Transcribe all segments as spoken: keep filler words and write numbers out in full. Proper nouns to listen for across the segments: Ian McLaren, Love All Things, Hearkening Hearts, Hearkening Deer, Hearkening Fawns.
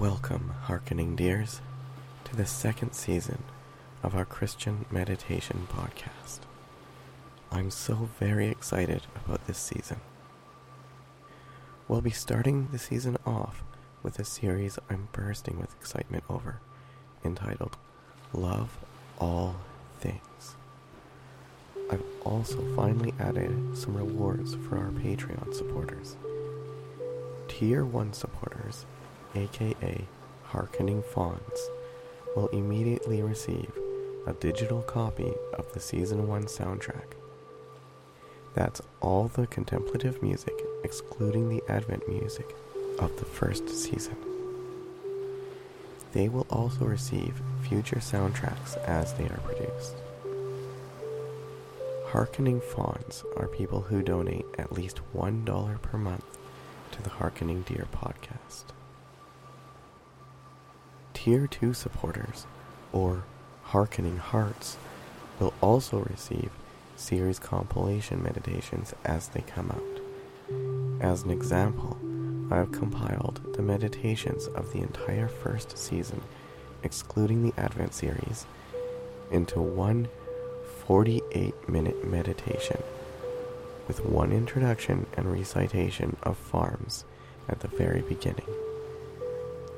Welcome, Hearkening Deers, to the second season of our Christian Meditation Podcast. I'm so very excited about this season. We'll be starting the season off with a series I'm bursting with excitement over, entitled Love All Things. I've also finally added some rewards for our Patreon supporters. Tier one supporters, aka Hearkening Fawns, will immediately receive a digital copy of the Season one soundtrack. That's all the contemplative music, excluding the Advent music, of the first season. They will also receive future soundtracks as they are produced. Hearkening Fawns are people who donate at least one dollar per month to the Hearkening Deer podcast. Tier two supporters, or Hearkening Hearts, will also receive series compilation meditations as they come out. As an example, I have compiled the meditations of the entire first season, excluding the Advent series, into one forty-eight minute meditation, with one introduction and recitation of farms at the very beginning.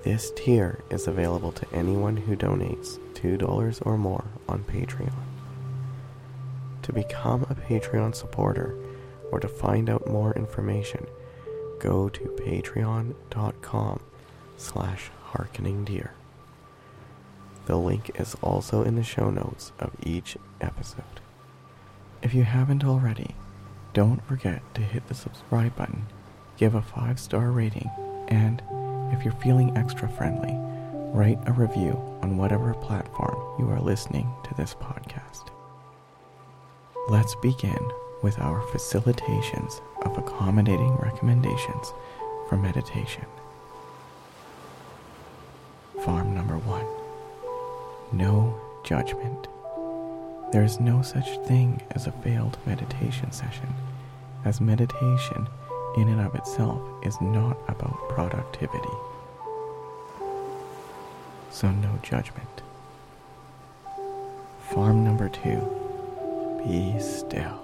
This tier is available to anyone who donates two dollars or more on Patreon. To become a Patreon supporter or to find out more information, go to patreon.com slash hearkeningdeer. The link is also in the show notes of each episode. If you haven't already, don't forget to hit the subscribe button, give a five star rating, and if you're feeling extra friendly, write a review on whatever platform you are listening to this podcast. Let's begin with our facilitations of accommodating recommendations for meditation. Farm number one. No judgment. There is no such thing as a failed meditation session, as meditation in and of itself is not about productivity. So no judgment. Farm number two, be still.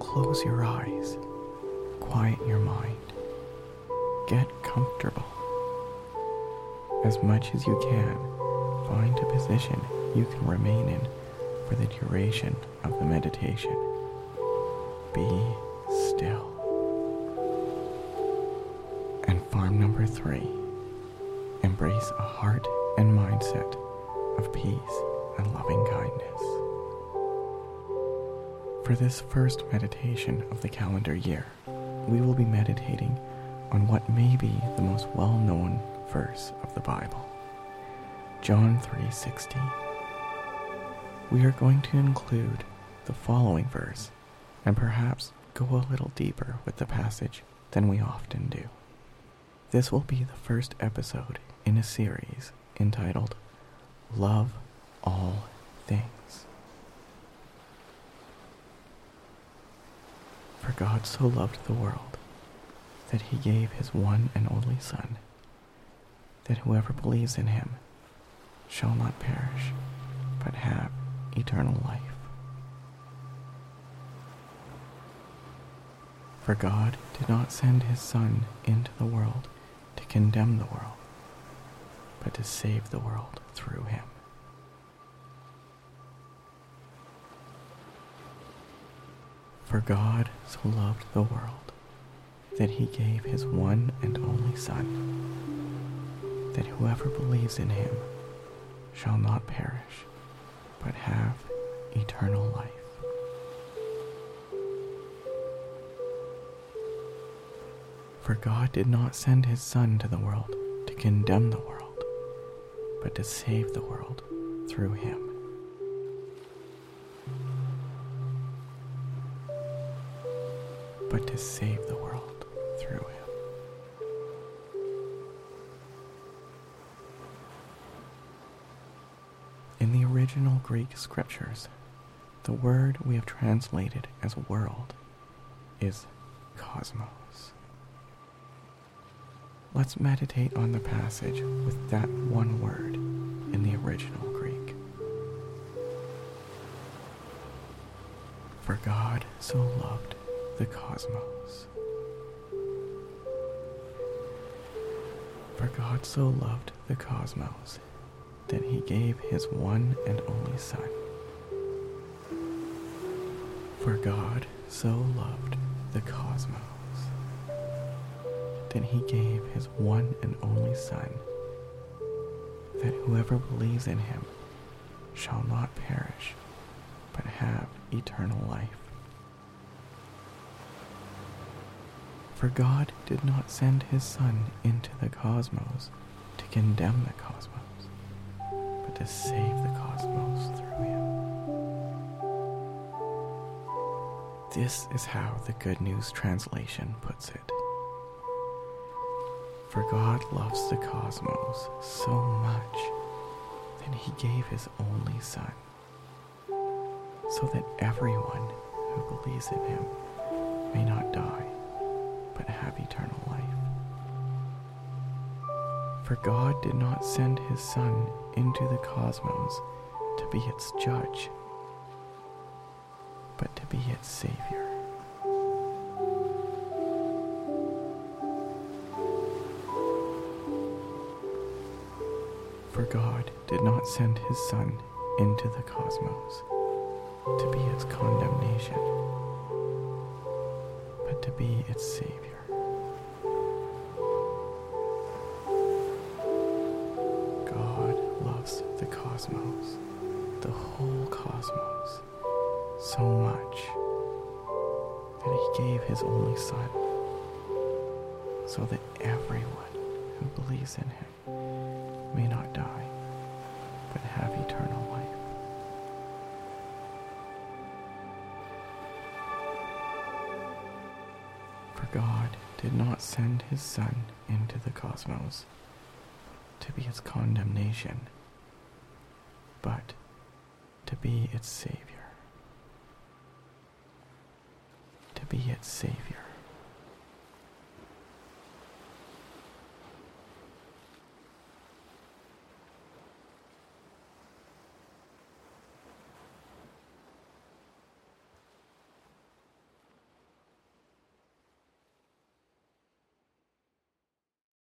Close your eyes, quiet your mind, get comfortable. As much as you can, find a position you can remain in for the duration of the meditation. Be still. And farm number three, embrace a heart and mindset of peace and loving kindness. For this first meditation of the calendar year, we will be meditating on what may be the most well-known verse of the Bible, John three sixteen. We are going to include the following verse and perhaps go a little deeper with the passage than we often do. This will be the first episode in a series entitled Love All Things. For God so loved the world that he gave his one and only Son, that whoever believes in him shall not perish, but have eternal life. For God did not send his Son into the world to condemn the world, but to save the world through him. For God so loved the world that he gave his one and only Son, that whoever believes in him shall not perish, but have eternal life. For God did not send his Son to the world to condemn the world, but to save the world through him. But to save the world through him. In the original Greek scriptures, the word we have translated as world is cosmos. Let's meditate on the passage with that one word in the original Greek. For God so loved the cosmos. For God so loved the cosmos that he gave his one and only Son. For God so loved the cosmos that he gave his one and only Son, that whoever believes in him shall not perish, but have eternal life. For God did not send his Son into the cosmos to condemn the cosmos, but to save the cosmos through him. This is how the Good News Translation puts it. For God loves the cosmos so much that he gave his only Son, so that everyone who believes in him may not die, but have eternal life. For God did not send his Son into the cosmos to be its judge, but to be its Savior. For God did not send his Son into the cosmos to be its condemnation, but to be its Savior. God loves the cosmos, the whole cosmos, so much that he gave his only Son, so that everyone who believes in him may not die, but have eternal life. For God did not send his Son into the cosmos to be its condemnation, but to be its Savior. To be its Savior.